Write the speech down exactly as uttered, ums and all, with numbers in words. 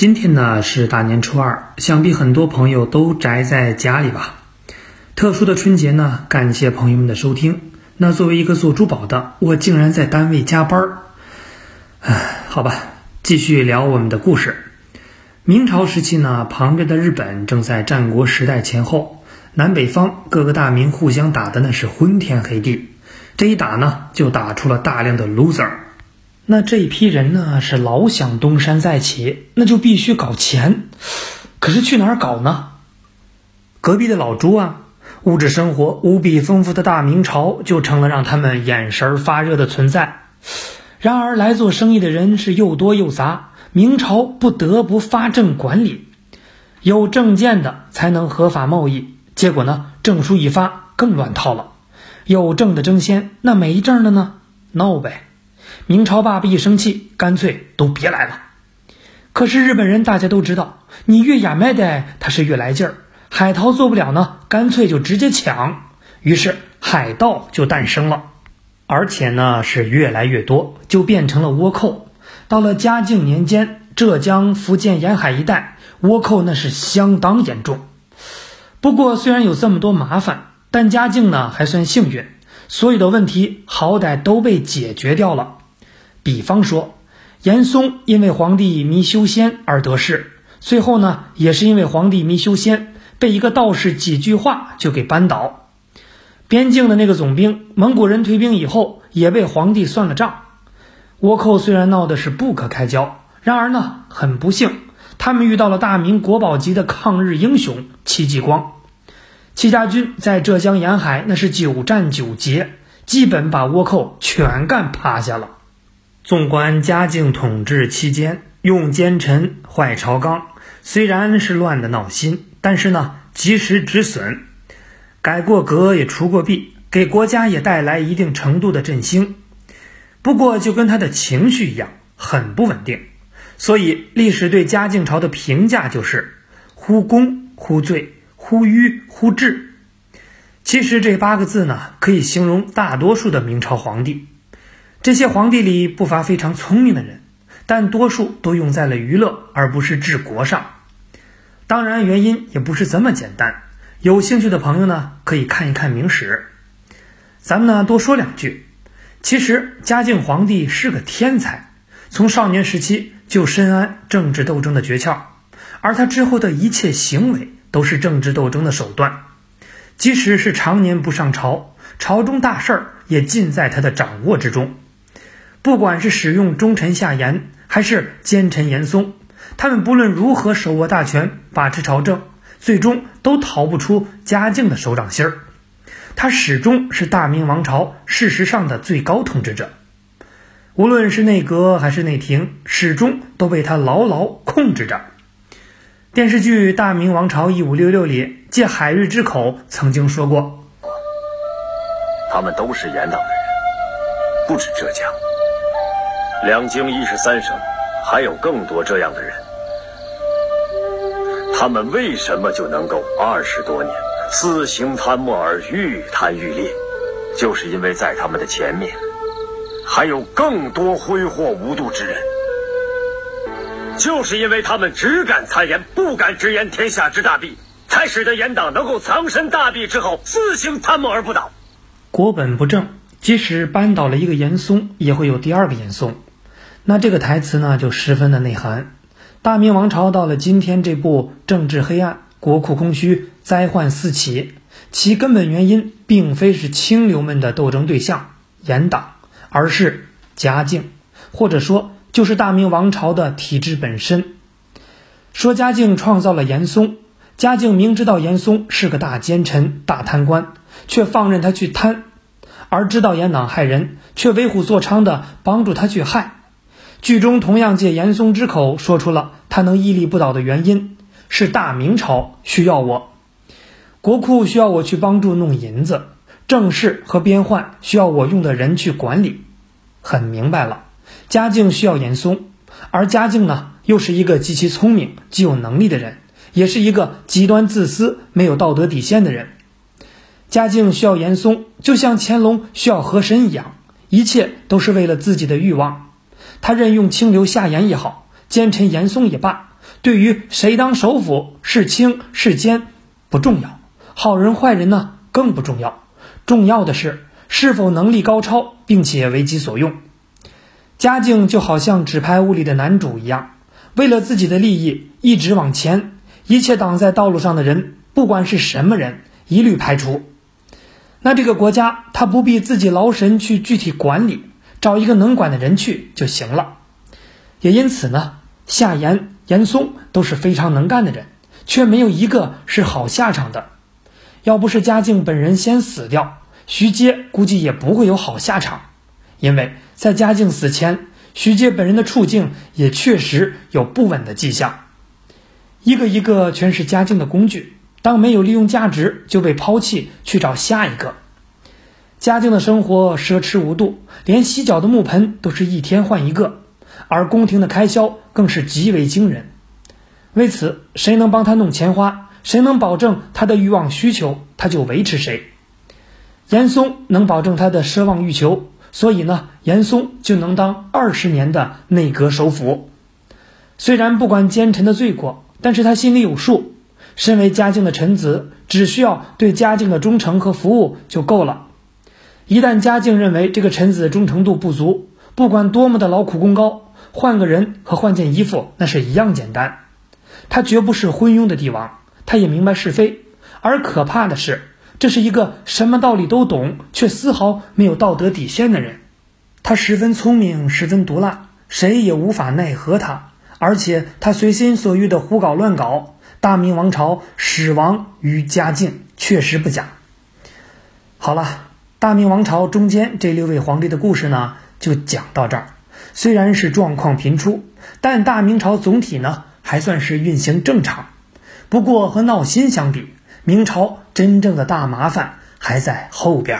今天呢是大年初二，想必很多朋友都宅在家里吧。特殊的春节呢，感谢朋友们的收听。那作为一个做珠宝的，我竟然在单位加班儿。唉，好吧，继续聊我们的故事。明朝时期呢，旁边的日本正在战国时代前后，南北方各个大名互相打的那是昏天黑地。这一打呢，就打出了大量的 loser。那这一批人呢是老想东山再起，那就必须搞钱，可是去哪儿搞呢？隔壁的老朱啊，物质生活无比丰富的大明朝就成了让他们眼神发热的存在。然而来做生意的人是又多又杂，明朝不得不发证管理，有证件的才能合法贸易。结果呢，证书一发更乱套了，有证的争先，那没证的呢闹呗。明朝爸爸一生气，干脆都别来了。可是日本人大家都知道，你越雅麦代他是越来劲儿，海淘做不了呢，干脆就直接抢。于是海盗就诞生了，而且呢是越来越多，就变成了倭寇。到了嘉靖年间，浙江、福建沿海一带倭寇那是相当严重。不过虽然有这么多麻烦，但嘉靖呢还算幸运，所有的问题好歹都被解决掉了。比方说，严嵩因为皇帝迷修仙而得势，最后呢，也是因为皇帝迷修仙，被一个道士几句话就给扳倒。边境的那个总兵，蒙古人退兵以后，也被皇帝算了账。倭寇虽然闹的是不可开交，然而呢，很不幸，他们遇到了大明国宝级的抗日英雄戚继光。戚家军在浙江沿海那是九战九捷，基本把倭寇全干趴下了。纵观嘉靖统治期间，用奸臣坏朝纲，虽然是乱的闹心，但是呢及时止损，改过革也除过弊，给国家也带来一定程度的振兴。不过就跟他的情绪一样，很不稳定，所以历史对嘉靖朝的评价就是忽功忽罪，忽迂忽智。其实这八个字呢可以形容大多数的明朝皇帝。这些皇帝里不乏非常聪明的人，但多数都用在了娱乐而不是治国上。当然原因也不是这么简单，有兴趣的朋友呢可以看一看明史。咱们呢多说两句，其实嘉靖皇帝是个天才，从少年时期就深谙政治斗争的诀窍，而他之后的一切行为都是政治斗争的手段。即使是常年不上朝，朝中大事儿也尽在他的掌握之中。不管是使用忠臣夏言，还是奸臣严嵩，他们不论如何手握大权，把持朝政，最终都逃不出嘉靖的手掌心儿。他始终是大明王朝事实上的最高统治者，无论是内阁还是内廷，始终都被他牢牢控制着。电视剧《大明王朝一五六六》里，借海瑞之口曾经说过，他们都是严党的人，不止浙江，两京一十三省还有更多这样的人。他们为什么就能够二十多年私行贪墨而愈贪愈烈，就是因为在他们的前面还有更多挥霍无度之人，就是因为他们只敢参言，不敢直言天下之大弊，才使得严党能够藏身大弊之后，私行贪墨而不倒，国本不正。即使扳倒了一个严嵩，也会有第二个严嵩。那这个台词呢就十分的内涵。大明王朝到了今天这步，政治黑暗，国库空虚，灾患四起，其根本原因并非是清流们的斗争对象严党，而是嘉靖，或者说就是大明王朝的体制本身。说嘉靖创造了严嵩，嘉靖明知道严嵩是个大奸臣大贪官，却放任他去贪，而知道严党害人，却为虎作伥的帮助他去害。剧中同样借严嵩之口说出了他能屹立不倒的原因，是大明朝需要我，国库需要我去帮助弄银子，政事和边患需要我用的人去管理。很明白了，嘉靖需要严嵩，而嘉靖呢又是一个极其聪明极有能力的人，也是一个极端自私没有道德底线的人。嘉靖需要严嵩，就像乾隆需要和珅一样，一切都是为了自己的欲望。他任用清流夏言也好，奸臣严嵩也罢，对于谁当首辅是轻是奸不重要，好人坏人呢更不重要，重要的是是否能力高超并且为己所用。家境就好像纸牌屋里的男主一样，为了自己的利益一直往前，一切挡在道路上的人不管是什么人一律排除。那这个国家他不必自己劳神去具体管理，找一个能管的人去就行了。也因此呢，夏言、严嵩都是非常能干的人，却没有一个是好下场的。要不是嘉靖本人先死掉，徐阶估计也不会有好下场。因为在嘉靖死前，徐阶本人的处境也确实有不稳的迹象。一个一个全是嘉靖的工具，当没有利用价值就被抛弃，去找下一个。嘉靖的生活奢侈无度，连洗脚的木盆都是一天换一个，而宫廷的开销更是极为惊人。为此，谁能帮他弄钱花，谁能保证他的欲望需求，他就维持谁。严嵩能保证他的奢望欲求，所以呢，严嵩就能当二十年的内阁首辅。虽然不管奸臣的罪过，但是他心里有数，身为嘉靖的臣子，只需要对嘉靖的忠诚和服务就够了。一旦嘉靖认为这个臣子忠诚度不足，不管多么的劳苦功高，换个人和换件衣服那是一样简单。他绝不是昏庸的帝王，他也明白是非，而可怕的是，这是一个什么道理都懂却丝毫没有道德底线的人。他十分聪明，十分毒辣，谁也无法奈何他，而且他随心所欲的胡搞乱搞，大明王朝始亡于嘉靖，确实不假。好了，大明王朝中间这六位皇帝的故事呢，就讲到这儿。虽然是状况频出，但大明朝总体呢还算是运行正常。不过和闹心相比，明朝真正的大麻烦还在后边。